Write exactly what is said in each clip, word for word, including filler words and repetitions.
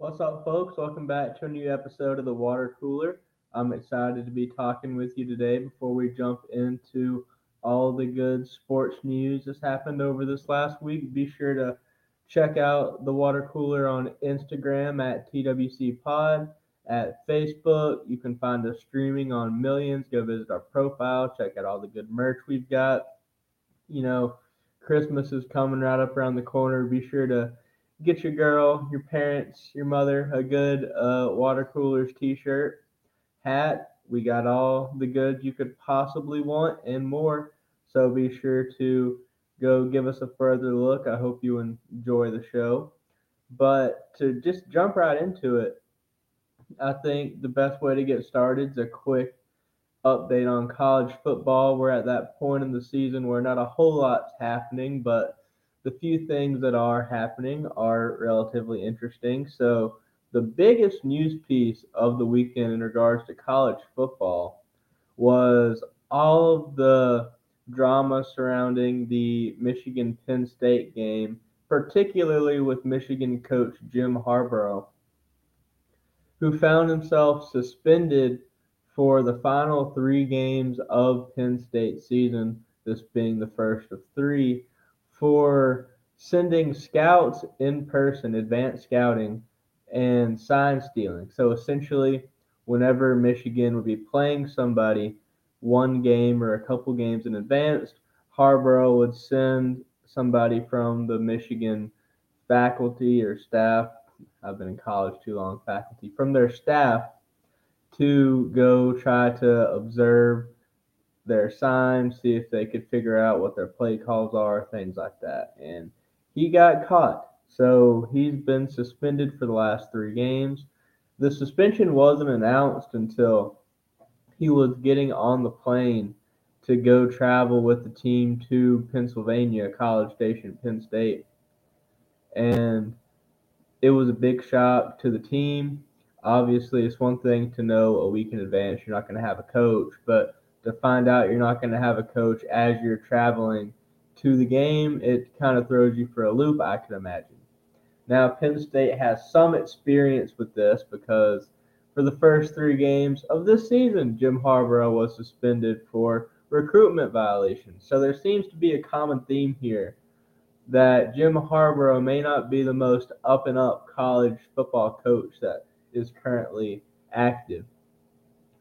What's up, folks? Welcome back to a new episode of The Water Cooler. I'm excited to be talking with you today before we jump into all the good sports news that's happened over this last week. Be sure to check out The Water Cooler on Instagram at T W C Pod, at Facebook. You can find us streaming on Millions. Go visit our profile. Check out all the good merch we've got. You know, Christmas is coming right up around the corner. Be sure to get your girl, your parents, your mother a good uh, Water Coolers t-shirt, hat. We got all the good you could possibly want and more. So be sure to go give us a further look. I hope you enjoy the show. But to just jump right into it, I think the best way to get started is a quick update on college football. We're at that point in the season where not a whole lot's happening, but the few things that are happening are relatively interesting. So the biggest news piece of the weekend in regards to college football was all of the drama surrounding the Michigan-Penn State game, particularly with Michigan coach Jim Harbaugh, who found himself suspended for the final three games of Penn State's season, this being the first of three, for sending scouts in person, advanced scouting, and sign stealing. So essentially, whenever Michigan would be playing somebody one game or a couple games in advance, Harbaugh would send somebody from the Michigan faculty or staff, I've been in college too long, faculty, from their staff to go try to observe their signs, see if they could figure out what their play calls are, things like that. And he got caught. So he's been suspended for the last three games. The suspension wasn't announced until he was getting on the plane to go travel with the team to Pennsylvania, College Station, Penn State. And it was a big shock to the team. Obviously, it's one thing to know a week in advance you're not going to have a coach, but to find out you're not going to have a coach as you're traveling to the game, it kind of throws you for a loop, I can imagine. Now, Penn State has some experience with this because for the first three games of this season, Jim Harbaugh was suspended for recruitment violations. So there seems to be a common theme here that Jim Harbaugh may not be the most up-and-up college football coach that is currently active.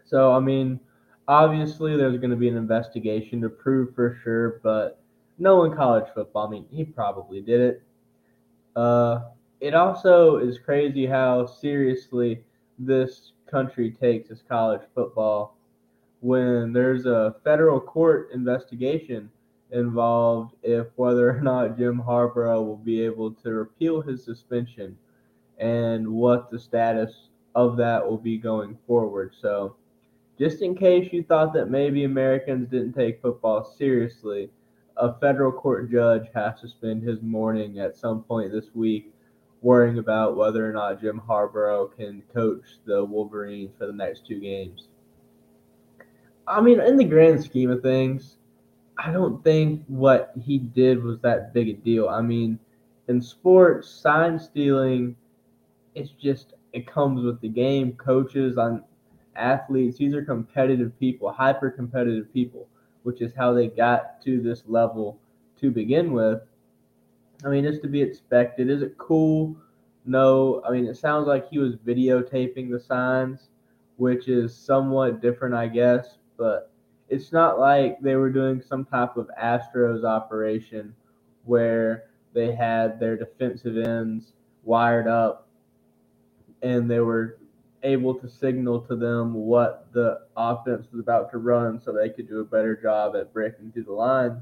So, I mean, obviously there's going to be an investigation to prove for sure, but no in college football, I mean, he probably did it. Uh, it also is crazy how seriously this country takes its college football when there's a federal court investigation involved if whether or not Jim Harbaugh will be able to repeal his suspension and what the status of that will be going forward. So just in case you thought that maybe Americans didn't take football seriously, a federal court judge has to spend his morning at some point this week worrying about whether or not Jim Harbaugh can coach the Wolverines for the next two games. I mean, in the grand scheme of things, I don't think what he did was that big a deal. I mean, in sports, sign stealing, it's just, it comes with the game. Coaches, on athletes, these are competitive people, hyper-competitive people, which is how they got to this level to begin with. I mean, it's to be expected. Is it cool? No. I mean, it sounds like he was videotaping the signs, which is somewhat different, I guess. But it's not like they were doing some type of Astros operation where they had their defensive ends wired up and they were able to signal to them what the offense was about to run so they could do a better job at breaking through the line.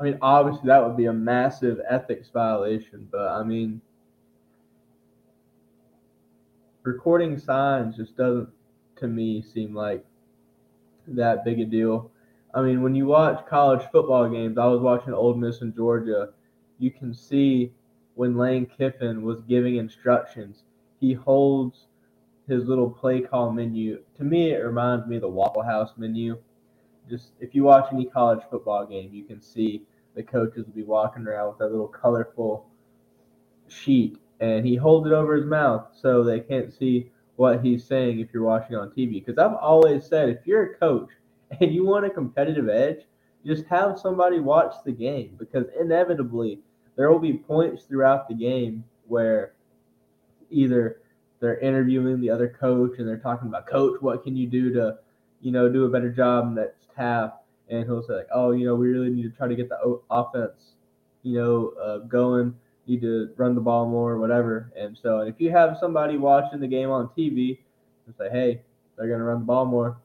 I mean, obviously, that would be a massive ethics violation, but, I mean, recording signs just doesn't, to me, seem like that big a deal. I mean, when you watch college football games, I was watching Ole Miss and Georgia, you can see when Lane Kiffin was giving instructions, he holds his little play call menu. To me, it reminds me of the Waffle House menu. Just if you watch any college football game, you can see the coaches will be walking around with their little colorful sheet, and he holds it over his mouth so they can't see what he's saying if you're watching on T V. Because I've always said, if you're a coach and you want a competitive edge, just have somebody watch the game, because inevitably there will be points throughout the game where either they're interviewing the other coach and they're talking about, coach, what can you do to, you know, do a better job next half? And he'll say, like, oh, you know, we really need to try to get the offense, you know, uh, going, need to run the ball more or whatever. And so if you have somebody watching the game on T V and say, hey, they're going to run the ball more,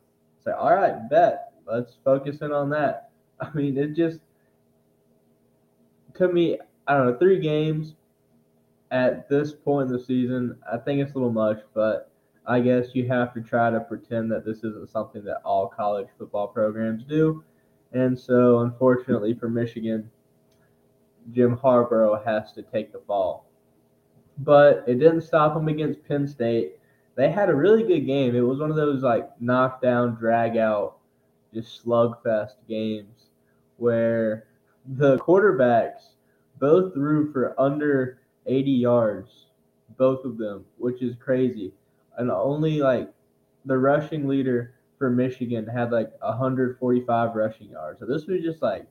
say, all right, bet, let's focus in on that. I mean, it just, to me, I don't know, three games at this point in the season, I think it's a little much, but I guess you have to try to pretend that this isn't something that all college football programs do. And so, unfortunately for Michigan, Jim Harbaugh has to take the fall. But it didn't stop them against Penn State. They had a really good game. It was one of those, like, knockdown, drag-out, just slugfest games where the quarterbacks both threw for under eighty yards, both of them, which is crazy. And only, like, the rushing leader for Michigan had, like, one hundred forty-five rushing yards. So this was just, like,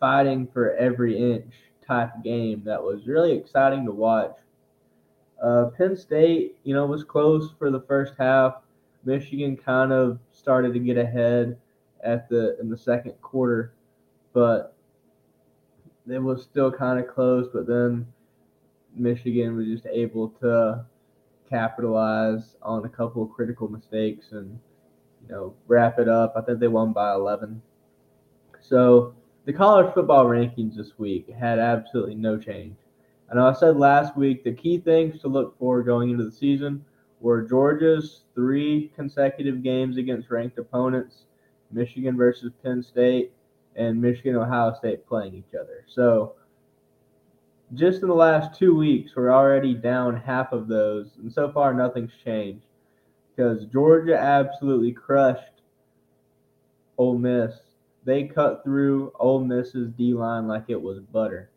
fighting for every inch type game that was really exciting to watch. Uh, Penn State, you know, was close for the first half. Michigan kind of started to get ahead at the in the second quarter, but it was still kind of close. But then Michigan was just able to capitalize on a couple of critical mistakes and, you know, wrap it up. I think they won by eleven. So the college football rankings this week had absolutely no change. I know I said last week the key things to look for going into the season were Georgia's three consecutive games against ranked opponents, Michigan versus Penn State, and Michigan and Ohio State playing each other. So just in the last two weeks, we're already down half of those, and so far nothing's changed because Georgia absolutely crushed Ole Miss. They cut through Ole Miss's D-line like it was butter.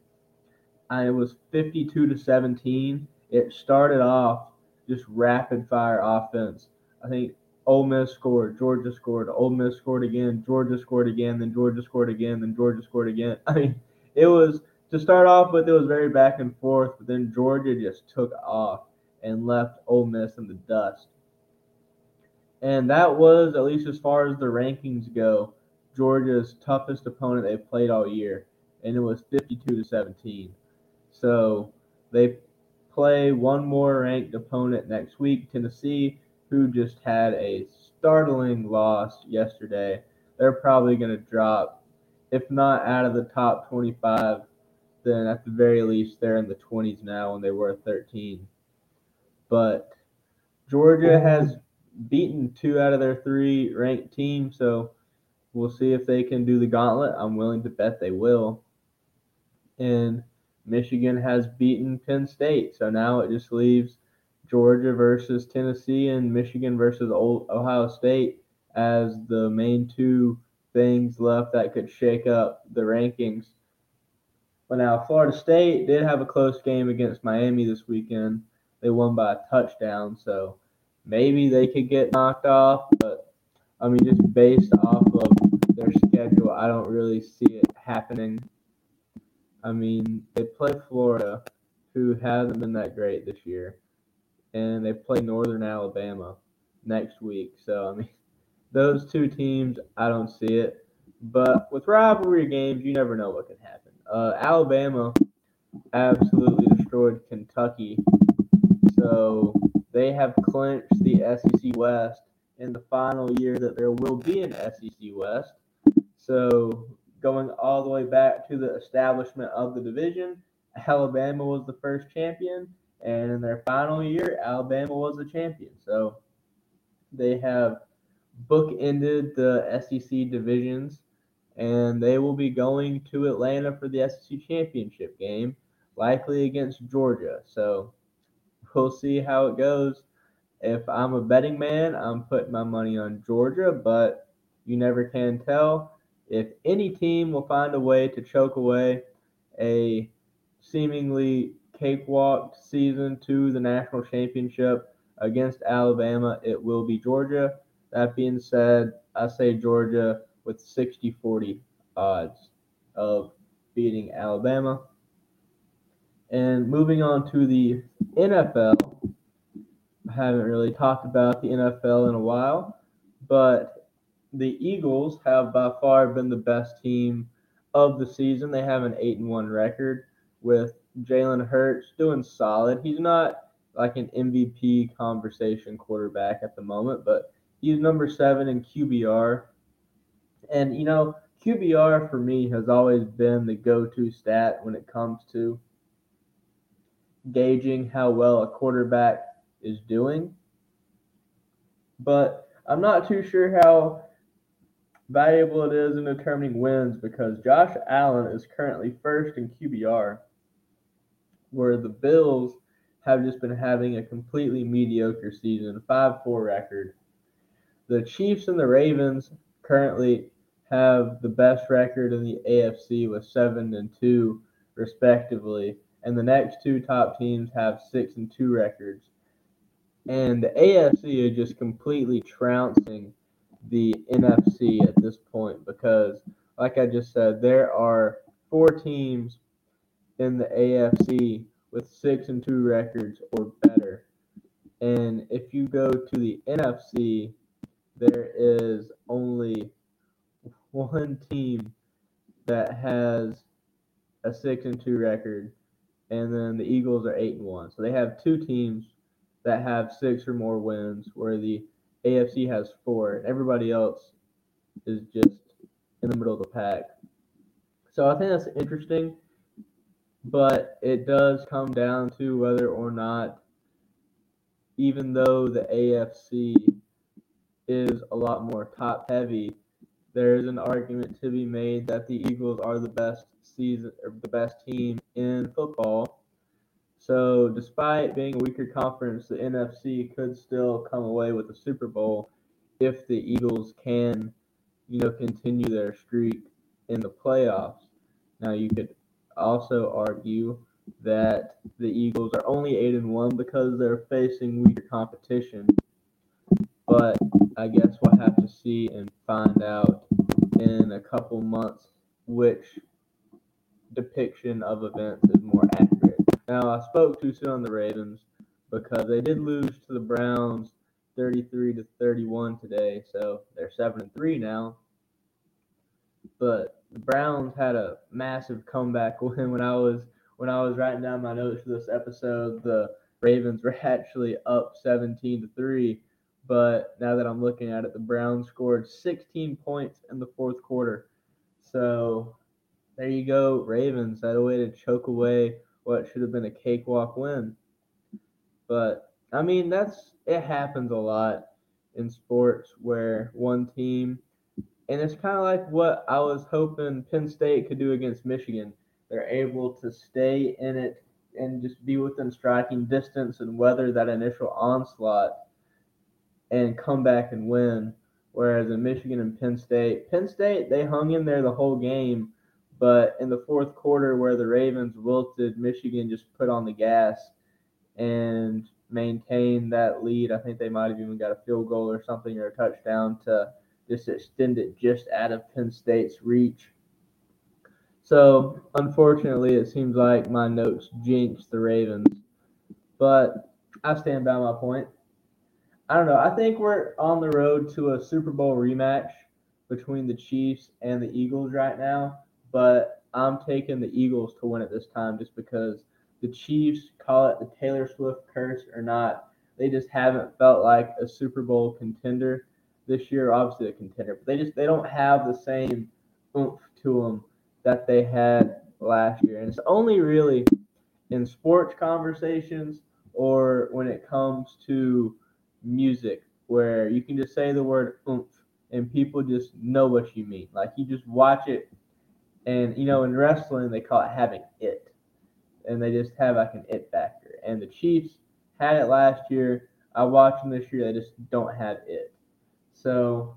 And it was fifty-two to seventeen. It started off just rapid-fire offense. I think Ole Miss scored, Georgia scored, Ole Miss scored again, Georgia scored again, then Georgia scored again, then Georgia scored again. I mean, it was to start off, but it was very back and forth. But then Georgia just took off and left Ole Miss in the dust. And that was, at least as far as the rankings go, Georgia's toughest opponent they've played all year, and it was fifty-two to seventeen. So they play one more ranked opponent next week, Tennessee, who just had a startling loss yesterday. They're probably going to drop, if not out of the top twenty-five, then at the very least they're in the twenties now when they were thirteen. But Georgia has beaten two out of their three ranked teams, so we'll see if they can do the gauntlet. I'm willing to bet they will. And Michigan has beaten Penn State, so now it just leaves Georgia versus Tennessee and Michigan versus Ohio State as the main two things left that could shake up the rankings. But now Florida State did have a close game against Miami this weekend. They won by a touchdown, so maybe they could get knocked off, but I mean, just based off of their schedule, I don't really see it happening. I mean, they play Florida, who hasn't been that great this year, and they play Northern Alabama next week. So, I mean, those two teams, I don't see it. But with rivalry games, you never know what can happen. Uh, Alabama absolutely destroyed Kentucky, so they have clinched the S E C West in the final year that there will be an S E C West. So going all the way back to the establishment of the division, Alabama was the first champion, and in their final year, Alabama was the champion. So they have bookended the S E C divisions, and they will be going to Atlanta for the S E C Championship game, likely against Georgia. So we'll see how it goes. If I'm a betting man, I'm putting my money on Georgia, but you never can tell. If any team will find a way to choke away a seemingly cakewalk season to the national championship against Alabama. It will be Georgia. That being said, I say Georgia with sixty forty odds of beating Alabama. And moving on to the N F L, I haven't really talked about the N F L in a while, but the Eagles have by far been the best team of the season. They have an eight and one record with Jalen Hurts doing solid. He's not like an M V P conversation quarterback at the moment, but he's number seven in Q B R. And, you know, Q B R for me has always been the go-to stat when it comes to gauging how well a quarterback is doing. But I'm not too sure how valuable it is in determining wins because Josh Allen is currently first in Q B R, where the Bills have just been having a completely mediocre season, five four record. The Chiefs and the Ravens currently have the best record in the A F C with seven and two respectively, and the next two top teams have six and two records. And the A F C is just completely trouncing the N F C at this point because, like I just said, there are four teams in the A F C with six and two records or better. And if you go to the N F C, there is only one team that has a six and two record, and then the Eagles are eight and one. So they have two teams that have six or more wins, where the A F C has four, and everybody else is just in the middle of the pack. So I think that's interesting, but it does come down to whether or not, even though the A F C is a lot more top-heavy, there is an argument to be made that the Eagles are the best season, or the best team in football. So despite being a weaker conference, the N F C could still come away with a Super Bowl if the Eagles can, you know, continue their streak in the playoffs. Now, you could also argue that the Eagles are only eight and one because they're facing weaker competition. But I guess we'll have to see and find out in a couple months which depiction of events is more accurate. Now, I spoke too soon on the Ravens because they did lose to the Browns thirty-three to thirty-one today, so they're seven and three now. But the Browns had a massive comeback win. When I was when I was writing down my notes for this episode, the Ravens were actually up seventeen to three, but now that I'm looking at it, the Browns scored sixteen points in the fourth quarter. So there you go, Ravens, that way to choke away what should have been a cakewalk win. But I mean, that's it happens a lot in sports where one team. And it's kind of like what I was hoping Penn State could do against Michigan. They're able to stay in it and just be within striking distance and weather that initial onslaught and come back and win. Whereas in Michigan and Penn State, Penn State, they hung in there the whole game. But in the fourth quarter where the Ravens wilted, Michigan just put on the gas and maintained that lead. I think they might have even got a field goal or something or a touchdown to just extend it just out of Penn State's reach. So, unfortunately, it seems like my notes jinxed the Ravens. But I stand by my point. I don't know. I think we're on the road to a Super Bowl rematch between the Chiefs and the Eagles right now. But I'm taking the Eagles to win it this time just because the Chiefs, call it the Taylor Swift curse or not, they just haven't felt like a Super Bowl contender. This year, obviously a contender, but they just they don't have the same oomph to them that they had last year. And it's only really in sports conversations or when it comes to music where you can just say the word oomph and people just know what you mean. Like, you just watch it, and, you know, in wrestling, they call it having it, and they just have like an it factor. And the Chiefs had it last year. I watched them this year. They just don't have it. So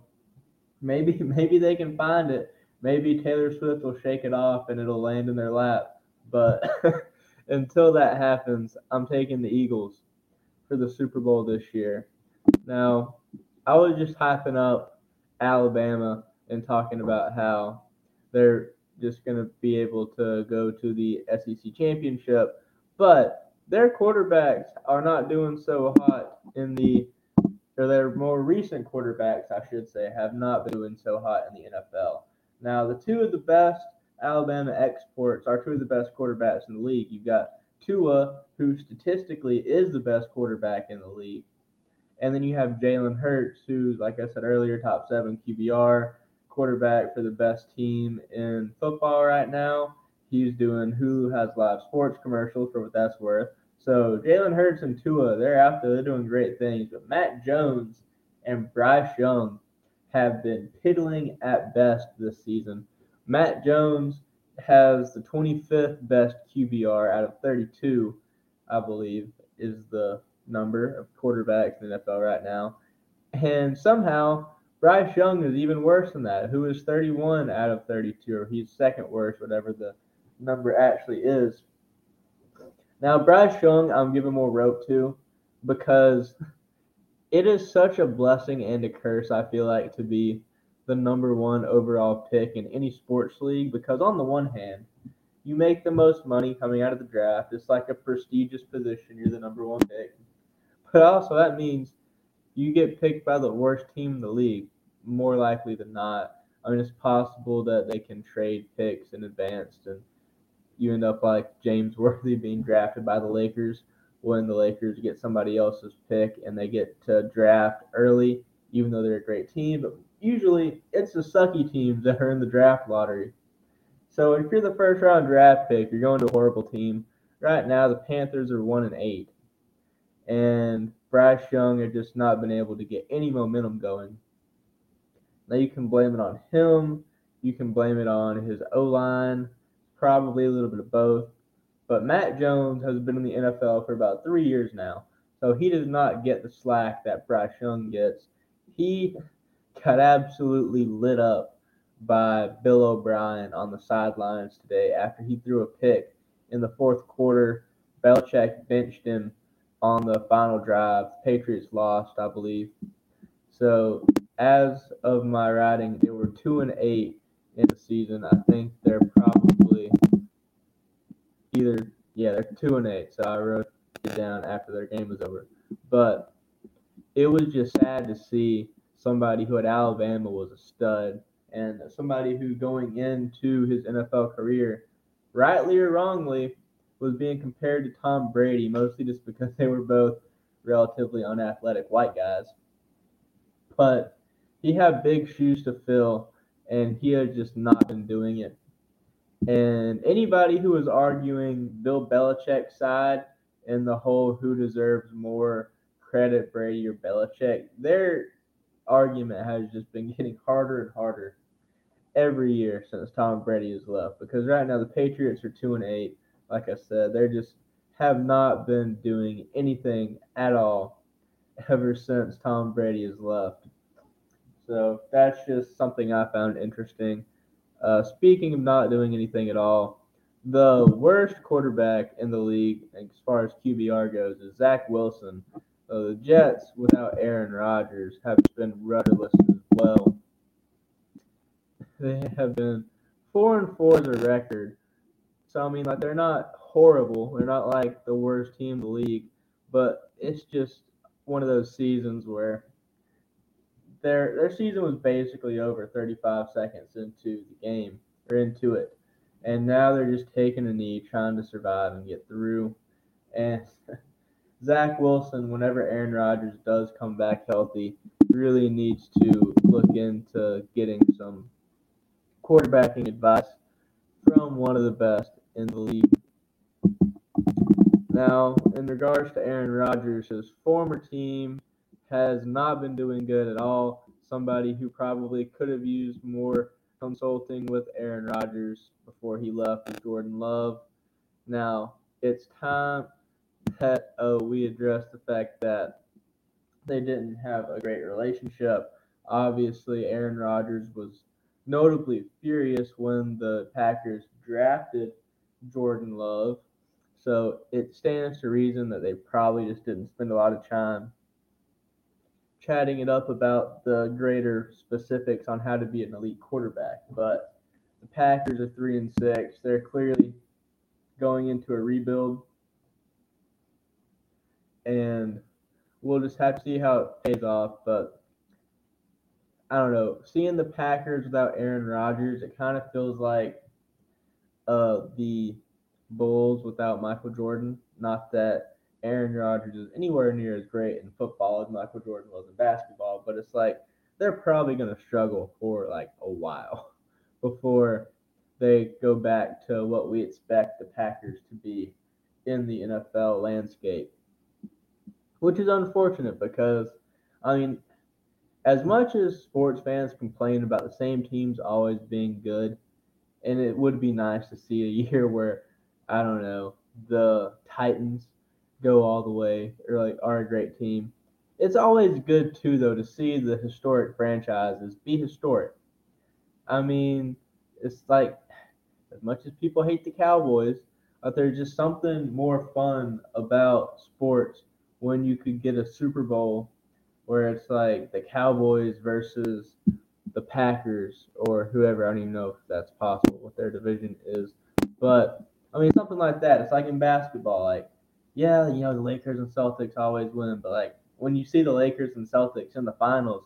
maybe maybe they can find it. Maybe Taylor Swift will shake it off and it'll land in their lap. But until that happens, I'm taking the Eagles for the Super Bowl this year. Now, I was just hyping up Alabama and talking about how they're just going to be able to go to the S E C Championship, but their quarterbacks are not doing so hot in the – or their more recent quarterbacks, I should say, have not been doing so hot in the N F L. Now, the two of the best Alabama exports are two of the best quarterbacks in the league. You've got Tua, who statistically is the best quarterback in the league. And then you have Jalen Hurts, who's, like I said earlier, top seven Q B R, quarterback for the best team in football right now. He's doing Hulu Has Live Sports commercials for what that's worth. So Jalen Hurts and Tua, they're out there, they're doing great things. But Matt Jones and Bryce Young have been piddling at best this season. Matt Jones has the twenty-fifth best Q B R out of thirty-two, I believe, is the number of quarterbacks in the N F L right now. And somehow Bryce Young is even worse than that, who is thirty-one out of thirty-two, or he's second worst, whatever the number actually is. Now, Bryce Young, I'm giving more rope to because it is such a blessing and a curse, I feel like, to be the number one overall pick in any sports league, because on the one hand, you make the most money coming out of the draft. It's like a prestigious position. You're the number one pick. But also that means you get picked by the worst team in the league, more likely than not. I mean, it's possible that they can trade picks in advance, and you end up like James Worthy being drafted by the Lakers when the Lakers get somebody else's pick and they get to draft early, even though they're a great team. But usually it's the sucky teams that are in the draft lottery. So if you're the first round draft pick, you're going to a horrible team. Right now, the Panthers are one and eight, and Bryce Young has just not been able to get any momentum going. Now you can blame it on him. You can blame it on his O-line, probably a little bit of both. But Matt Jones has been in the N F L for about three years now, so he does not get the slack that Bryce Young gets. He got absolutely lit up by Bill O'Brien on the sidelines today after he threw a pick in the fourth quarter. Belichick benched him on the final drive. The Patriots lost, I believe. So as of my writing, they were two and eight in the season. I think they're probably either yeah, they're two and eight. So I wrote it down after their game was over. But it was just sad to see somebody who at Alabama was a stud, and somebody who going into his N F L career, rightly or wrongly, was being compared to Tom Brady, mostly just because they were both relatively unathletic white guys. But he had big shoes to fill, and he had just not been doing it. And anybody who was arguing Bill Belichick's side and the whole who deserves more credit, Brady or Belichick, they're argument has just been getting harder and harder every year since Tom Brady has left, because right now the Patriots are two and eight. Like I said, they just have not been doing anything at all ever since Tom Brady has left. So that's just something I found interesting. Uh, speaking of not doing anything at all, the worst quarterback in the league as far as Q B R goes is Zach Wilson. So the Jets, without Aaron Rodgers, have been rudderless as well. They have been four and four as a record. So I mean, like, they're not horrible. They're not like the worst team in the league, but it's just one of those seasons where their their season was basically over thirty-five seconds into the game or into it, and now they're just taking a knee, trying to survive and get through, and. Zach Wilson, whenever Aaron Rodgers does come back healthy, really needs to look into getting some quarterbacking advice from one of the best in the league. Now, in regards to Aaron Rodgers, his former team has not been doing good at all. Somebody who probably could have used more consulting with Aaron Rodgers before he left is Jordan Love. Now, it's time that oh, we addressed the fact that they didn't have a great relationship. Obviously, Aaron Rodgers was notably furious when the Packers drafted Jordan Love. So it stands to reason that they probably just didn't spend a lot of time chatting it up about the greater specifics on how to be an elite quarterback. But the Packers are three and six. They're clearly going into a rebuild. And we'll just have to see how it pays off. But I don't know. Seeing the Packers without Aaron Rodgers, it kind of feels like uh, the Bulls without Michael Jordan. Not that Aaron Rodgers is anywhere near as great in football as Michael Jordan was in basketball, but it's like they're probably going to struggle for like a while before they go back to what we expect the Packers to be in the N F L landscape, which is unfortunate because, I mean, as much as sports fans complain about the same teams always being good, and it would be nice to see a year where, I don't know, the Titans go all the way or like are a great team. It's always good, too, though, to see the historic franchises be historic. I mean, it's like as much as people hate the Cowboys, but there's just something more fun about sports when you could get a Super Bowl where it's like the Cowboys versus the Packers or whoever. I don't even know if that's possible, what their division is. But, I mean, something like that. It's like in basketball. Like, yeah, you know, the Lakers and Celtics always win. But, like, when you see the Lakers and Celtics in the finals,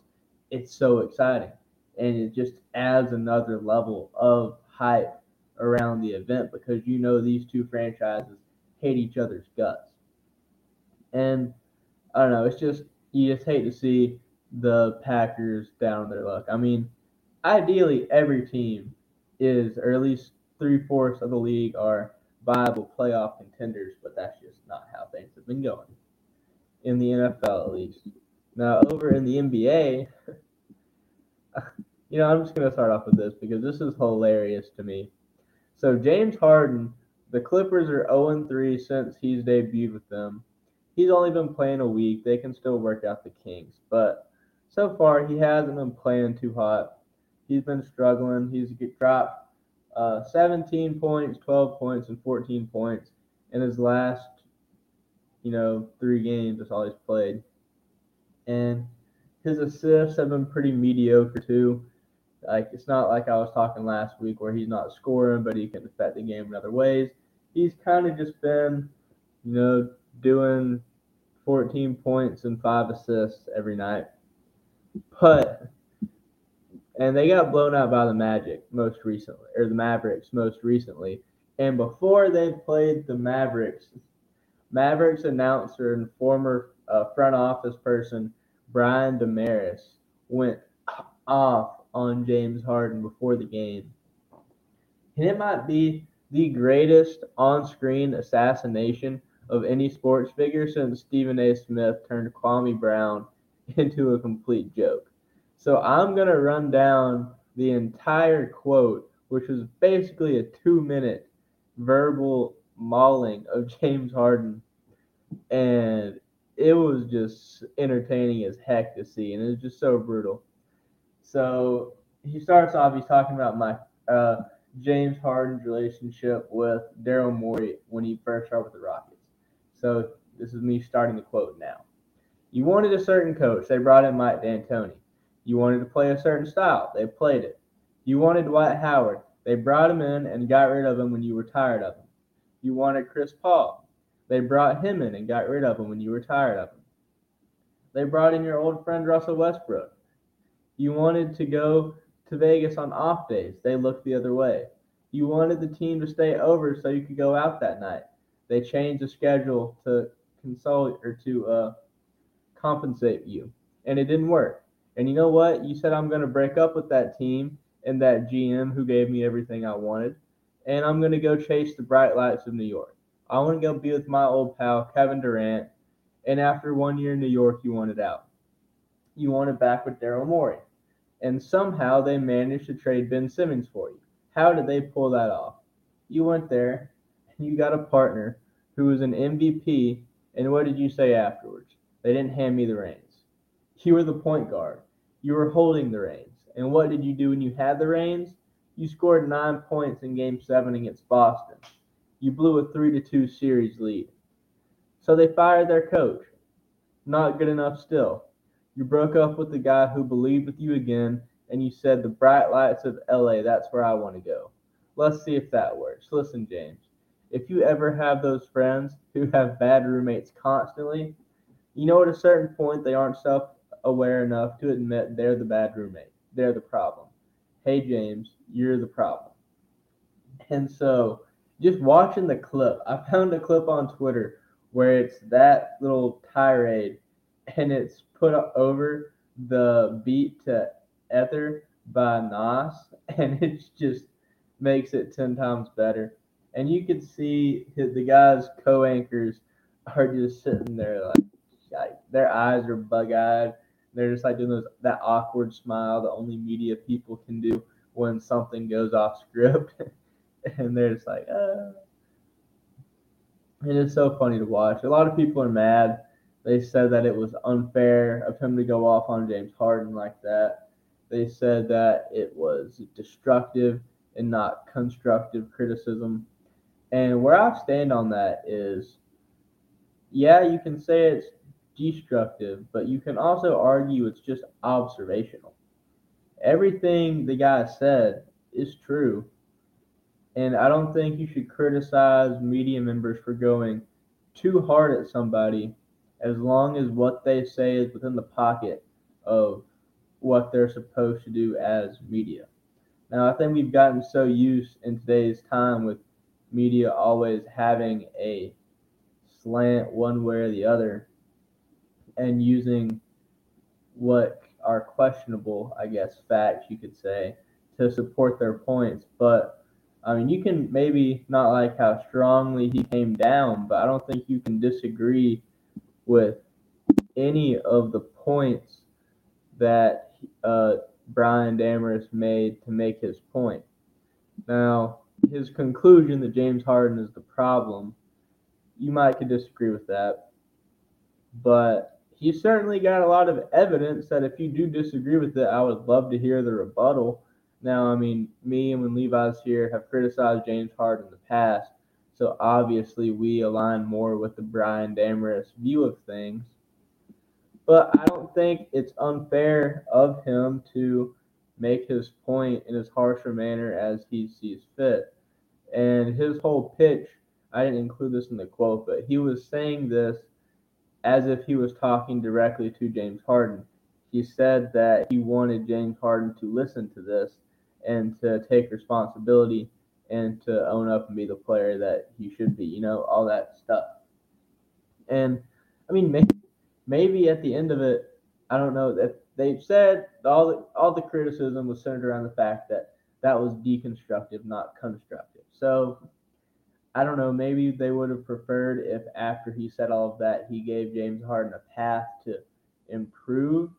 it's so exciting. And it just adds another level of hype around the event because you know these two franchises hate each other's guts. And, I don't know, it's just – you just hate to see the Packers down on their luck. I mean, ideally every team is, or at least three-fourths of the league are viable playoff contenders, but that's just not how things have been going in the N F L at least. Now, over in the N B A, you know, I'm just going to start off with this because this is hilarious to me. So James Harden, the Clippers are oh and three since he's debuted with them. He's only been playing a week. They can still work out the kinks. But so far, he hasn't been playing too hot. He's been struggling. He's dropped uh, seventeen points, twelve points, and fourteen points in his last, you know, three games. That's all he's played. And his assists have been pretty mediocre, too. Like, it's not like I was talking last week where he's not scoring, but he can affect the game in other ways. He's kind of just been, you know, doing fourteen points and five assists every night. But, and they got blown out by the Magic most recently, or the Mavericks most recently. And before they played the Mavericks, Mavericks announcer and former uh, front office person, Brian Damaris, went off on James Harden before the game. And it might be the greatest on-screen assassination of any sports figure since Stephen A. Smith turned Kwame Brown into a complete joke. So I'm going to run down the entire quote, which was basically a two-minute verbal mauling of James Harden. And it was just entertaining as heck to see, and it was just so brutal. So he starts off, he's talking about my uh, James Harden's relationship with Daryl Morey when he first started with the Rockets. So this is me starting the quote now. You wanted a certain coach. They brought in Mike D'Antoni. You wanted to play a certain style. They played it. You wanted Dwight Howard. They brought him in and got rid of him when you were tired of him. You wanted Chris Paul. They brought him in and got rid of him when you were tired of him. They brought in your old friend Russell Westbrook. You wanted to go to Vegas on off days. They looked the other way. You wanted the team to stay over so you could go out that night. They changed the schedule to console or to uh, compensate you, and it didn't work. And you know what? You said, I'm going to break up with that team and that G M who gave me everything I wanted, and I'm going to go chase the bright lights of New York. I want to go be with my old pal, Kevin Durant, and after one year in New York, you wanted out. You wanted back with Daryl Morey, and somehow they managed to trade Ben Simmons for you. How did they pull that off? You went there. You got a partner who was an M V P, and what did you say afterwards? They didn't hand me the reins. You were the point guard. You were holding the reins. And what did you do when you had the reins? You scored nine points in Game seven against Boston. You blew a three to two series lead. So they fired their coach. Not good enough still. You broke up with the guy who believed with you again, and you said the bright lights of L A, that's where I want to go. Let's see if that works. Listen, James, if you ever have those friends who have bad roommates constantly, you know at a certain point they aren't self-aware enough to admit they're the bad roommate. They're the problem. Hey, James, you're the problem. And so just watching the clip, I found a clip on Twitter where it's that little tirade, and it's put over the beat to Ether by Nas, and it just makes it ten times better. And you can see the guys' co-anchors are just sitting there like, like their eyes are bug-eyed. They're just like doing those, that awkward smile that only media people can do when something goes off script. And they're just like, uh. And it's so funny to watch. A lot of people are mad. They said that it was unfair of him to go off on James Harden like that. They said that it was destructive and not constructive criticism. And where I stand on that is, yeah, you can say it's destructive, but you can also argue it's just observational. Everything the guy said is true. And I don't think you should criticize media members for going too hard at somebody as long as what they say is within the pocket of what they're supposed to do as media. Now, I think we've gotten so used in today's time with media always having a slant one way or the other and using what are questionable, I guess, facts, you could say, to support their points. But I mean, you can maybe not like how strongly he came down, but I don't think you can disagree with any of the points that uh, Brian Damaris made to make his point. Now, his conclusion that James Harden is the problem, you might could disagree with that, but he certainly got a lot of evidence that if you do disagree with it, I would love to hear the rebuttal. Now, I mean, me and when Levi's here have criticized James Harden in the past, so obviously we align more with the Brian Damaris view of things. But I don't think it's unfair of him to make his point in as harsh a manner as he sees fit. And his whole pitch, I didn't include this in the quote, but he was saying this as if he was talking directly to James Harden. He said that he wanted James Harden to listen to this and to take responsibility and to own up and be the player that he should be, you know, all that stuff. And, I mean, maybe, maybe at the end of it, I don't know, that they've said all the, all the criticism was centered around the fact that that was deconstructive, not constructive. So, I don't know, maybe they would have preferred if after he said all of that, he gave James Harden a path to improve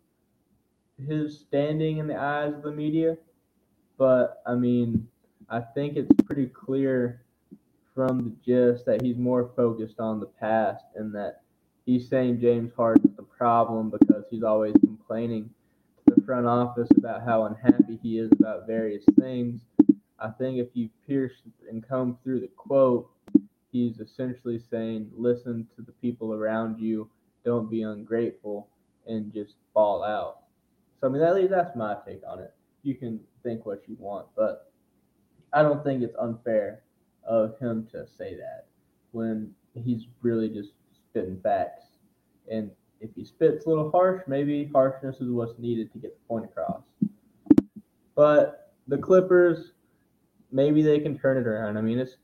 his standing in the eyes of the media. But, I mean, I think it's pretty clear from the gist that he's more focused on the past and that he's saying James Harden's the problem because he's always complaining to the front office about how unhappy he is about various things. I think if you pierce and comb through the quote, he's essentially saying, listen to the people around you, don't be ungrateful, and just fall out. So, I mean, at least that's my take on it. You can think what you want, but I don't think it's unfair of him to say that when he's really just spitting facts. And if he spits a little harsh, maybe harshness is what's needed to get the point across. But the Clippers, maybe they can turn it around. I mean, it's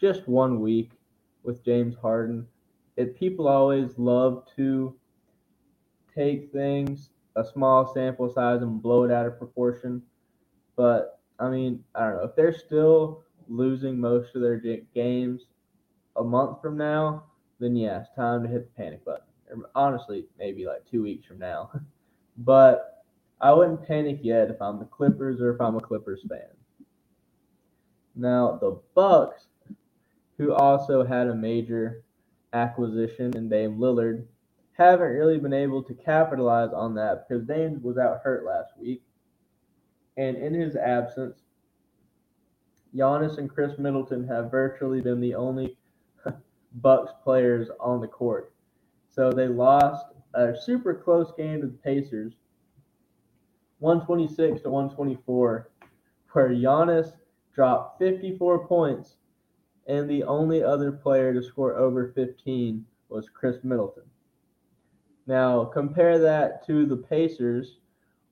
just one week with James Harden. It, people always love to take things, a small sample size, and blow it out of proportion. But, I mean, I don't know. If they're still losing most of their games a month from now, then, yeah, it's time to hit the panic button. Or honestly, maybe like two weeks from now. But I wouldn't panic yet if I'm the Clippers or if I'm a Clippers fan. Now, the Bucks, who also had a major acquisition in Dame Lillard, haven't really been able to capitalize on that because Dame was out hurt last week. And in his absence, Giannis and Chris Middleton have virtually been the only Bucks players on the court. So they lost a super close game to the Pacers, one twenty-six to one twenty-four, where Giannis dropped fifty-four points, and the only other player to score over fifteen was Chris Middleton. Now, compare that to the Pacers,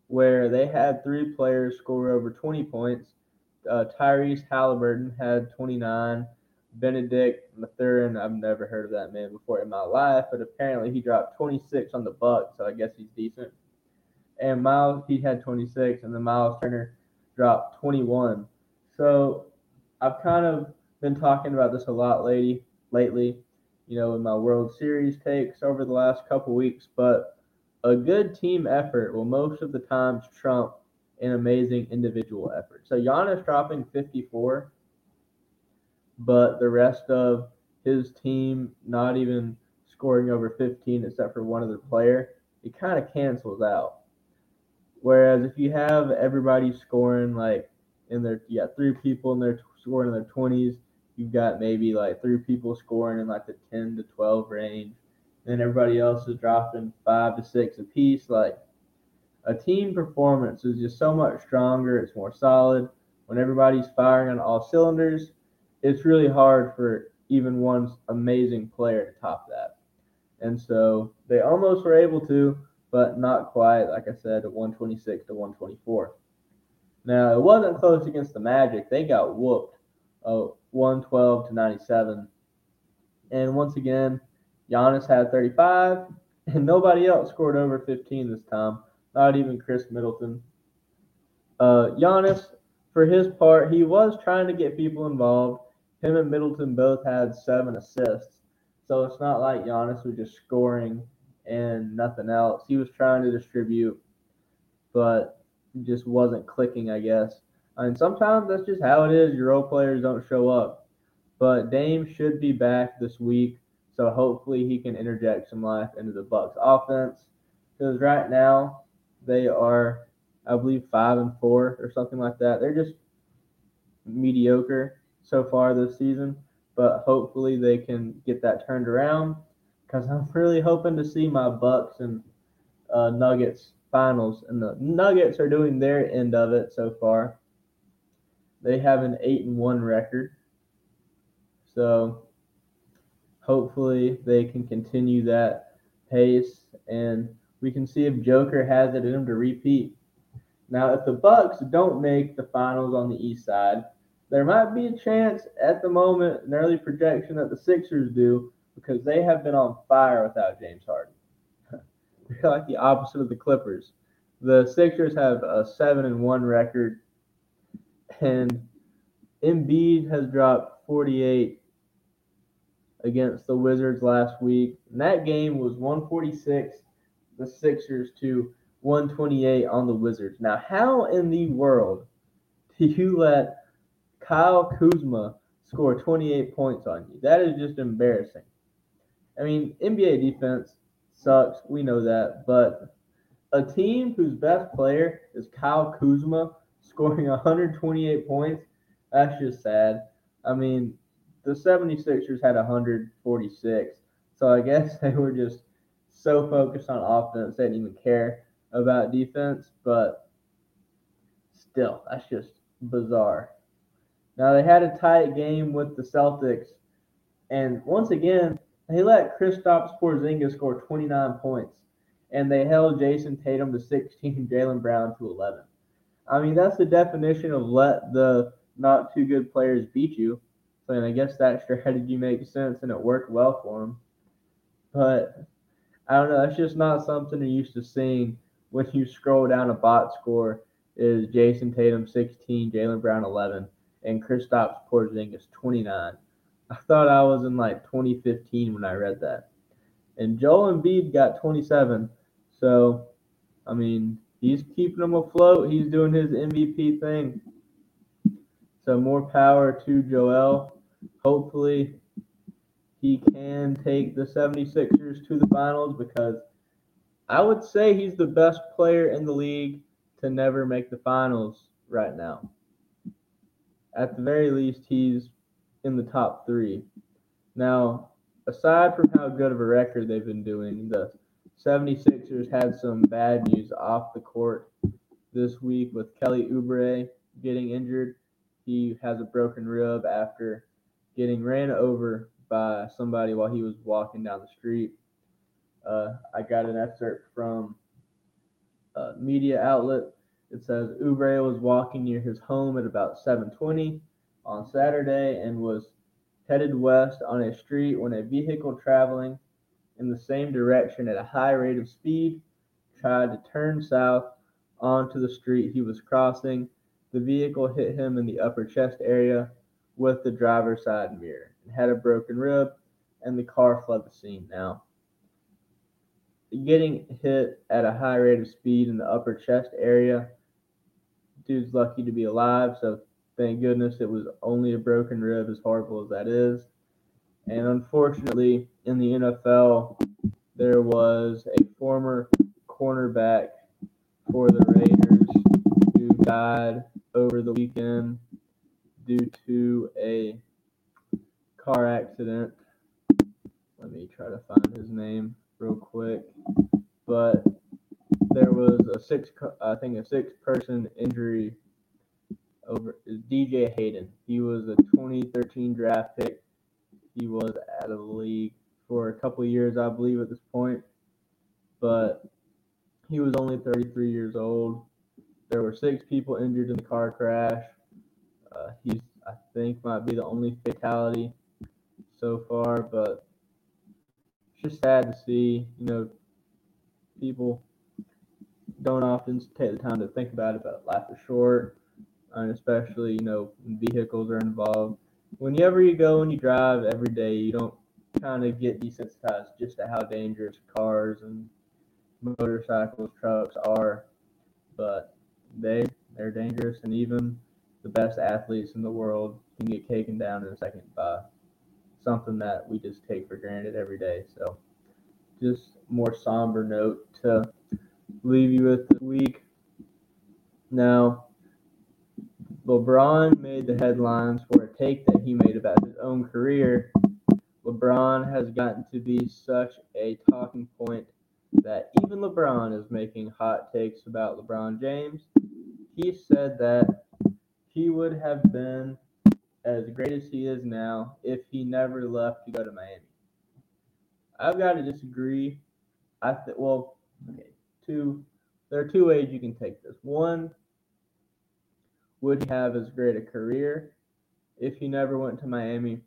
where they had three players score over twenty points. Uh, Tyrese Halliburton had twenty-nine. Benedict Mathurin, I've never heard of that man before in my life, but apparently he dropped twenty-six on the Bucks, so I guess he's decent. And Miles, he had twenty-six, and then Miles Turner dropped twenty-one. So I've kind of been talking about this a lot lately, lately, you know, in my World Series takes over the last couple weeks, but a good team effort will most of the times trump an amazing individual effort. So Giannis dropping fifty-four, but the rest of his team not even scoring over fifteen except for one other player, it kind of cancels out. Whereas if you have everybody scoring like in their, you got three people in their t- scoring in their twenties, you've got maybe like three people scoring in like the ten to twelve range, and everybody else is dropping five to six apiece. Like a team performance is just so much stronger. It's more solid when everybody's firing on all cylinders. It's really hard for even one amazing player to top that. And so they almost were able to, but not quite, like I said, one twenty-six to one twenty-four. Now, it wasn't close against the Magic. They got whooped one twelve to ninety-seven. And once again, Giannis had thirty-five, and nobody else scored over fifteen this time, not even Chris Middleton. Uh, Giannis, for his part, he was trying to get people involved. Him and Middleton both had seven assists. So it's not like Giannis was just scoring and nothing else. He was trying to distribute, but just wasn't clicking, I guess. And sometimes that's just how it is. Your role players don't show up. But Dame should be back this week, so hopefully he can interject some life into the Bucks offense. Because right now they are, I believe, five and four or something like that. They're just mediocre so far this season, but hopefully they can get that turned around, because I'm really hoping to see my Bucks and uh, Nuggets finals. And the Nuggets are doing their end of it so far. They have an eight and one record, so hopefully they can continue that pace, and we can see if Joker has it in him to repeat. Now, if the Bucks don't make the finals on the East side, there might be a chance at the moment, an early projection, that the Sixers do, because they have been on fire without James Harden. They're like the opposite of the Clippers. The Sixers have a seven and one record, and Embiid has dropped forty-eight against the Wizards last week. And that game was one forty-six, the Sixers, to one twenty-eight on the Wizards. Now, how in the world do you let Kyle Kuzma score twenty-eight points on you? That is just embarrassing. I mean, N B A defense sucks. We know that. But a team whose best player is Kyle Kuzma scoring one twenty-eight points, that's just sad. I mean, the 76ers had one forty-six. So I guess they were just so focused on offense they didn't even care about defense, but still, that's just bizarre. Now, they had a tight game with the Celtics, and once again, they let Kristaps Porzingis score twenty-nine points, and they held Jason Tatum to sixteen, Jaylen Brown to eleven. I mean, that's the definition of let the not-too-good players beat you, so I guess that strategy makes sense, and it worked well for them. But I don't know, that's just not something you're used to seeing. When you scroll down a box score, is Jason Tatum sixteen, Jaylen Brown eleven, and Kristaps Porzingis twenty-nine. I thought I was in like twenty fifteen when I read that. And Joel Embiid got twenty-seven. So, I mean, he's keeping them afloat. He's doing his M V P thing. So more power to Joel. Hopefully he can take the 76ers to the finals, because I would say he's the best player in the league to never make the finals right now. at the very least, he's in the top three. Now, aside from how good of a record they've been doing, the seventy-sixers had some bad news off the court this week with Kelly Oubre getting injured. He has a broken rib after getting ran over by somebody while he was walking down the street. Uh, I got an excerpt from a media outlet. It says, Oubre was walking near his home at about seven twenty on Saturday and was headed west on a street when a vehicle traveling in the same direction at a high rate of speed tried to turn south onto the street he was crossing. The vehicle hit him in the upper chest area with the driver's side mirror and had a broken rib, and the car fled the scene. Now, getting hit at a high rate of speed in the upper chest area, dude's lucky to be alive, so thank goodness it was only a broken rib, as horrible as that is. And unfortunately, in the N F L, there was a former cornerback for the Raiders who died over the weekend due to a car accident. Let me try to find his name real quick. But there was a six, I think a six-person injury over D J Hayden. He was a twenty thirteen draft pick. He was out of the league for a couple of years, I believe, at this point. But he was only thirty-three years old. There were six people injured in the car crash. Uh, he's, I think, might be the only fatality so far, but it's just sad to see, you know, people don't often take the time to think about it, but life is short, and especially, you know, when vehicles are involved. Whenever you go and you drive every day, you don't kind of get desensitized just to how dangerous cars and motorcycles, trucks are, but they, they're dangerous, and even the best athletes in the world can get taken down in a second by something that we just take for granted every day. So just more somber note to leave you with this week. Now, LeBron made the headlines for a take that he made about his own career. LeBron has gotten to be such a talking point that even LeBron is making hot takes about LeBron James. He said that he would have been as great as he is now if he never left to go to Miami. I've got to disagree. I think, well, okay, two, there are two ways you can take this. One, would he have as great a career if he never went to Miami?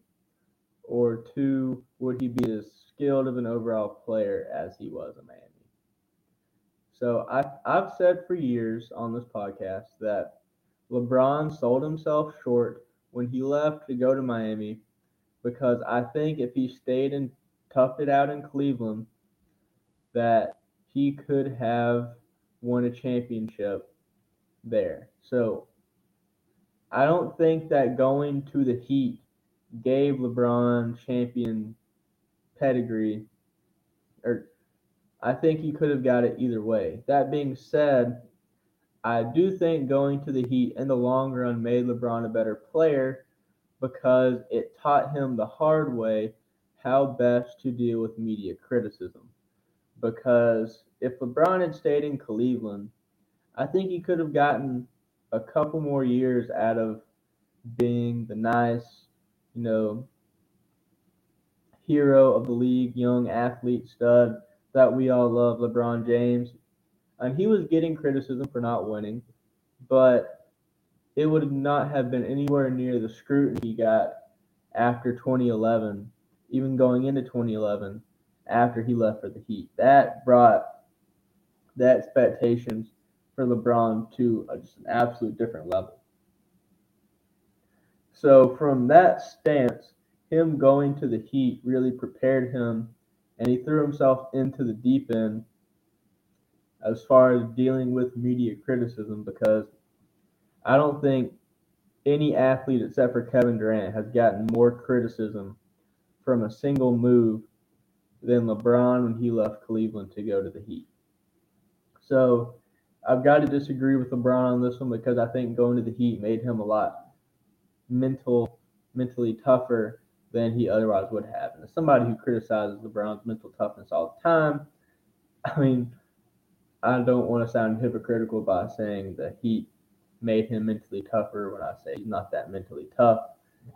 Or two, would he be as skilled of an overall player as he was in Miami? So I, I've said for years on this podcast that LeBron sold himself short when he left to go to Miami, because I think if he stayed and toughed it out in Cleveland, that he could have won a championship there. So I don't think that going to the Heat gave LeBron champion pedigree, or I think he could have got it either way. That being said, I do think going to the Heat in the long run made LeBron a better player, because it taught him the hard way how best to deal with media criticism. Because if LeBron had stayed in Cleveland, I think he could have gotten a couple more years out of being the nice, you know, hero of the league, young athlete stud that we all love, LeBron James. And he was getting criticism for not winning, but it would not have been anywhere near the scrutiny he got after twenty eleven, even going into twenty eleven, after he left for the Heat. That brought the expectations for LeBron to a, just an absolute different level. So from that stance, him going to the Heat really prepared him, and he threw himself into the deep end as far as dealing with media criticism, because I don't think any athlete except for Kevin Durant has gotten more criticism from a single move than LeBron when he left Cleveland to go to the Heat. So I've got to disagree with LeBron on this one, because I think going to the Heat made him a lot mental, mentally tougher than he otherwise would have. And as somebody who criticizes the Browns' mental toughness all the time, I mean, I don't want to sound hypocritical by saying the Heat made him mentally tougher when I say he's not that mentally tough,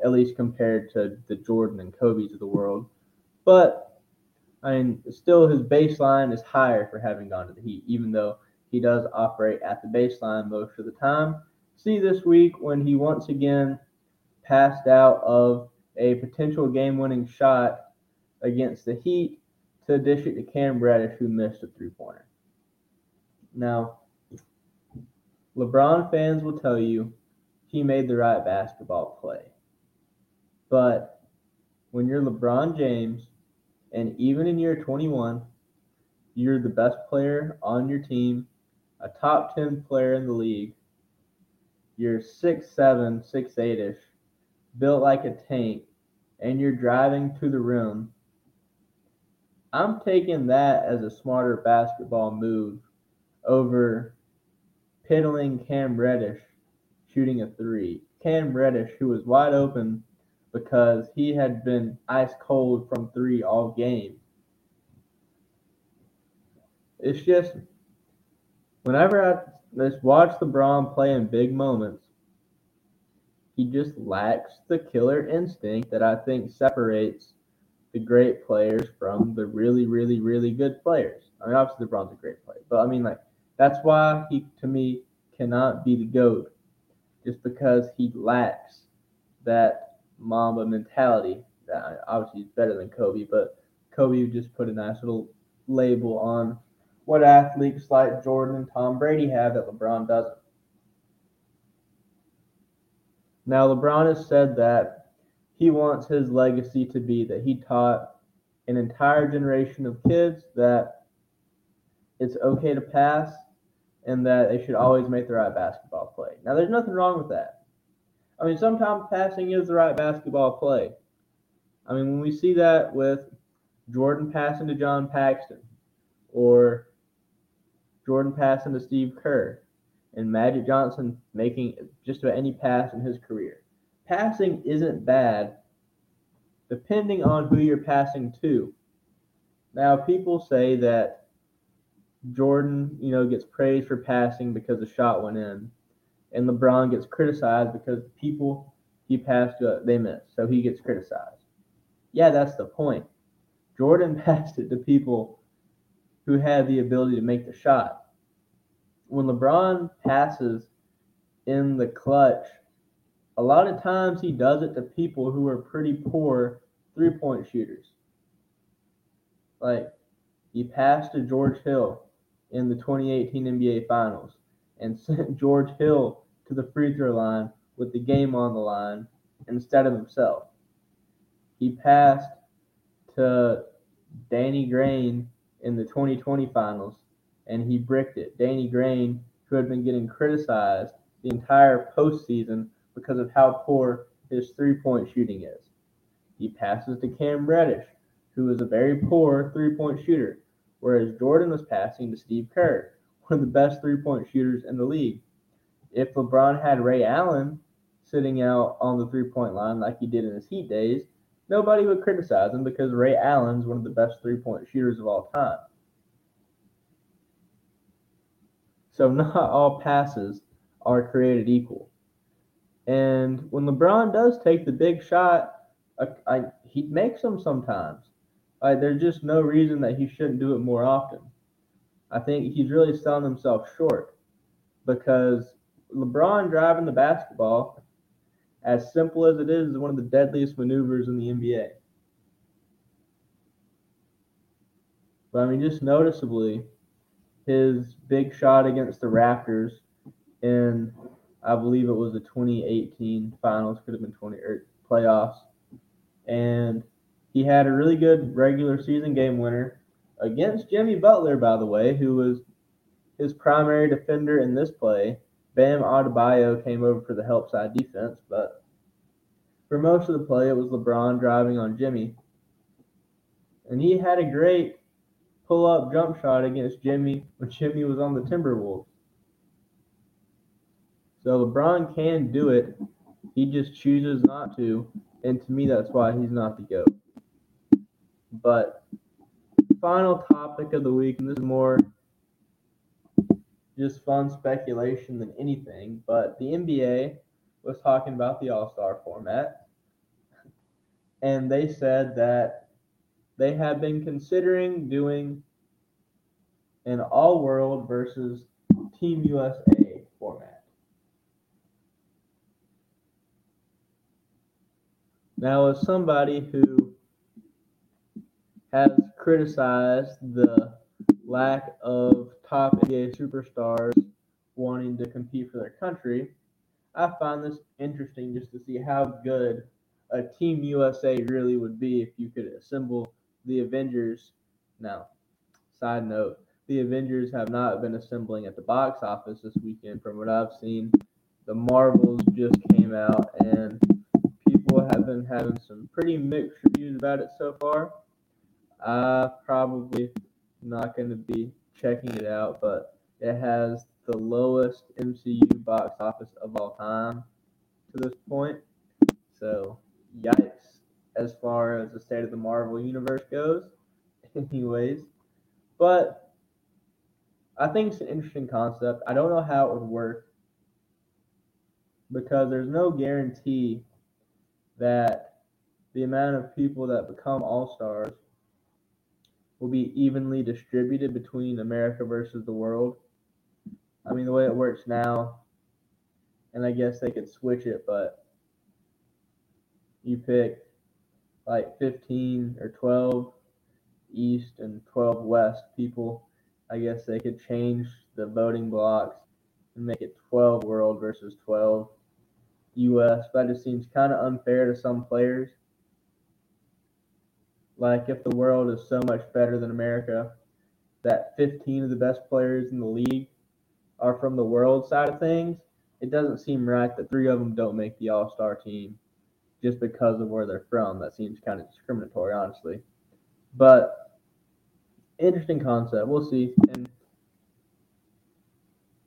at least compared to the Jordan and Kobe's of the world. But, I mean, still his baseline is higher for having gone to the Heat, even though he does operate at the baseline most of the time. See this week when he once again passed out of a potential game-winning shot against the Heat to dish it to Cam Reddish, who missed a three-pointer. Now, LeBron fans will tell you he made the right basketball play. But when you're LeBron James, and even in year twenty-one, you're the best player on your team, a top ten player in the league, you're six seven, six eight-ish, built like a tank, and you're driving to the rim, I'm taking that as a smarter basketball move over piddling Cam Reddish shooting a three. Cam Reddish, who was wide open because he had been ice cold from three all game. It's just, whenever I just watch LeBron play in big moments, he just lacks the killer instinct that I think separates the great players from the really, really, really good players. I mean, obviously LeBron's a great player, but I mean, like, that's why he, to me, cannot be the GOAT, just because he lacks that Mamba mentality. That obviously he's better than Kobe, but Kobe just put a nice little label on what athletes like Jordan and Tom Brady have that LeBron doesn't. Now, LeBron has said that he wants his legacy to be that he taught an entire generation of kids that it's okay to pass and that they should always make the right basketball play. Now, there's nothing wrong with that. I mean, sometimes passing is the right basketball play. I mean, when we see that with Jordan passing to John Paxson or Jordan passing to Steve Kerr, and Magic Johnson making just about any pass in his career. Passing isn't bad, depending on who you're passing to. Now, people say that Jordan, you know, gets praised for passing because the shot went in, and LeBron gets criticized because people he passed to, they missed, so he gets criticized. Yeah, that's the point. Jordan passed it to people who had the ability to make the shot. When LeBron passes in the clutch, a lot of times he does it to people who are pretty poor three-point shooters. Like, he passed to George Hill in the twenty eighteen N B A Finals and sent George Hill to the free throw line with the game on the line instead of himself. He passed to Danny Green in the twenty twenty Finals, and he bricked it. Danny Green, who had been getting criticized the entire postseason because of how poor his three-point shooting is. He passes to Cam Reddish, who is a very poor three-point shooter, whereas Jordan was passing to Steve Kerr, one of the best three-point shooters in the league. If LeBron had Ray Allen sitting out on the three-point line like he did in his Heat days, nobody would criticize him because Ray Allen's one of the best three-point shooters of all time. So not all passes are created equal. And when LeBron does take the big shot, I, I, he makes them sometimes. I, there's just no reason that he shouldn't do it more often. I think he's really selling himself short because LeBron driving the basketball, as simple as it is, is one of the deadliest maneuvers in the N B A. But I mean, just noticeably, his big shot against the Raptors in, I believe it was the twenty eighteen Finals, could have been twenty or playoffs. And he had a really good regular season game winner against Jimmy Butler, by the way, who was his primary defender in this play. Bam Adebayo came over for the help side defense, but for most of the play, it was LeBron driving on Jimmy. And he had a great pull-up jump shot against Jimmy when Jimmy was on the Timberwolves. So LeBron can do it, He just chooses not to, and to me, that's why he's not the GOAT. But final topic of the week, and this is more just fun speculation than anything, but the N B A was talking about the All-Star format, and they said that they have been considering doing an all-world versus Team U S A format. Now, as somebody who has criticized the lack of top N B A superstars wanting to compete for their country, I find this interesting just to see how good a Team U S A really would be if you could assemble the Avengers. Now, side note, the Avengers have not been assembling at the box office this weekend. From what I've seen, the Marvels just came out, and people have been having some pretty mixed reviews about it so far. I'm probably not going to be checking it out, but it has the lowest M C U box office of all time to this point. So, yikes, as far as the state of the Marvel Universe goes. Anyways, but I think it's an interesting concept. I don't know how it would work because there's no guarantee that the amount of people that become All-Stars will be evenly distributed between America versus the world. I mean, the way it works now, and I guess they could switch it, but you pick like fifteen or twelve East and twelve West people. I guess they could change the voting blocks and make it twelve world versus twelve U S. That just seems kind of unfair to some players. Like, if the world is so much better than America, that fifteen of the best players in the league are from the world side of things, it doesn't seem right that three of them don't make the All-Star team just because of where they're from. That seems kind of discriminatory, honestly. But interesting concept. We'll see. And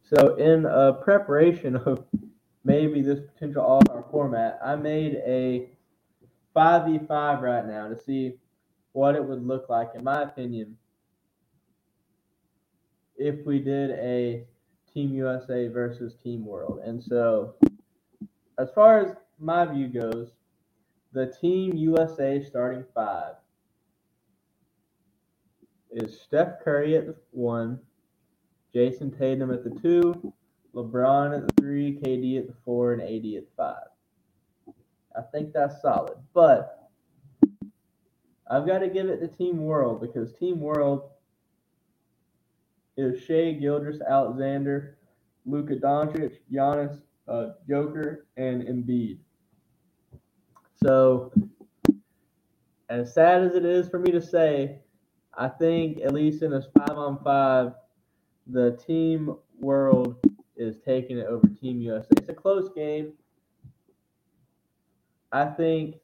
so in uh, preparation of maybe this potential All-Star format, I made a five v five right now to see what it would look like, in my opinion, if we did a Team U S A versus Team World. And so, as far as my view goes, the Team U S A starting five is Steph Curry at the one, Jason Tatum at the two, LeBron at the three, K D at the four, and A D at the five. I think that's solid, but I've got to give it to Team World because Team World is Shea Gilgeous-Alexander, Luka Doncic, Giannis, uh, Joker, and Embiid. So, as sad as it is for me to say, I think at least in this five on five, the Team World is taking it over Team U S A. It's a close game. I think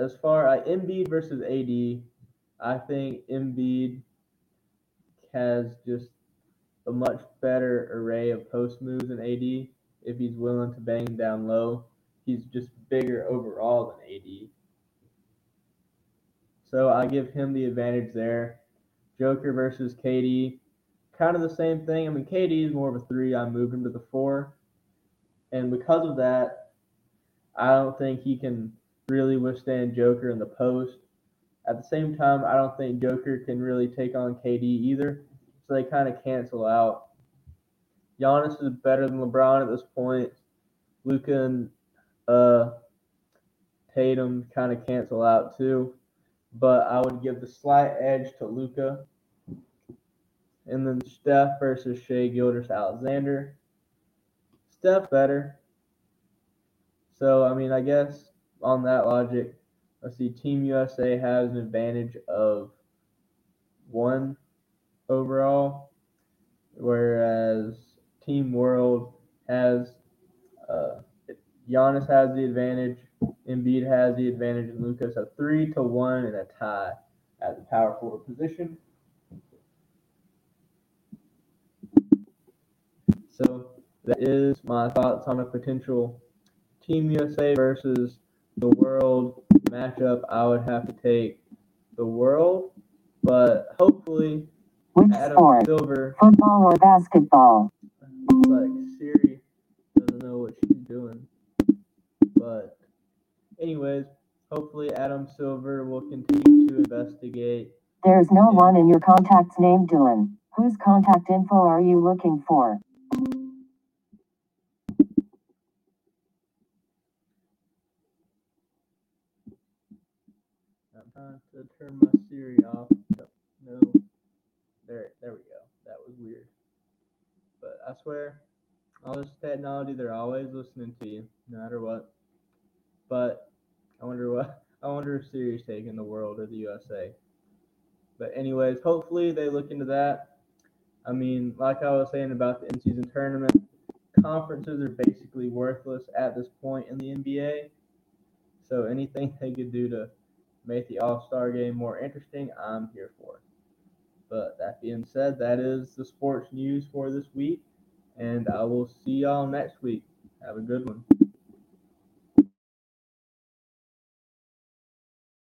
as far as Embiid versus A D, I think Embiid has just a much better array of post moves than A D. If he's willing to bang down low, he's just bigger overall than A D. So I give him the advantage there. Joker versus K D, kind of the same thing. I mean, K D is more of a three. I moved him to the four. And because of that, I don't think he can really withstand Joker in the post. At the same time, I don't think Joker can really take on K D either, so they kind of cancel out. Giannis is better than LeBron at this point. Luka and uh, Tatum kind of cancel out too, but I would give the slight edge to Luka. And then Steph versus Shea Gilgeous-Alexander. Steph better. So, I mean, I guess on that logic, let's see, Team U S A has an advantage of one overall, whereas Team World has, uh, Giannis has the advantage, Embiid has the advantage, and Luka has a three to one and a tie at the power forward position. So, that is my thoughts on a potential Team U S A versus the world matchup, I would have to take the world, but hopefully Which Adam sport? Silver, football or basketball? Like Siri doesn't know what she's doing. But anyways, hopefully Adam Silver will continue to investigate. There's no one in your contacts named Dylan. Whose contact info are you looking for? I'm trying to turn my Siri off. No. There, there we go. That was weird. But I swear, all this technology, they're always listening to you, no matter what. But I wonder what I wonder if Siri's taking the world or the U S A. But anyways, hopefully they look into that. I mean, like I was saying about the in-season tournament, conferences are basically worthless at this point in the N B A. So anything they could do to make the All-Star game more interesting, I'm here for. But that being said, that is the sports news for this week, and I will see y'all next week. Have a good one.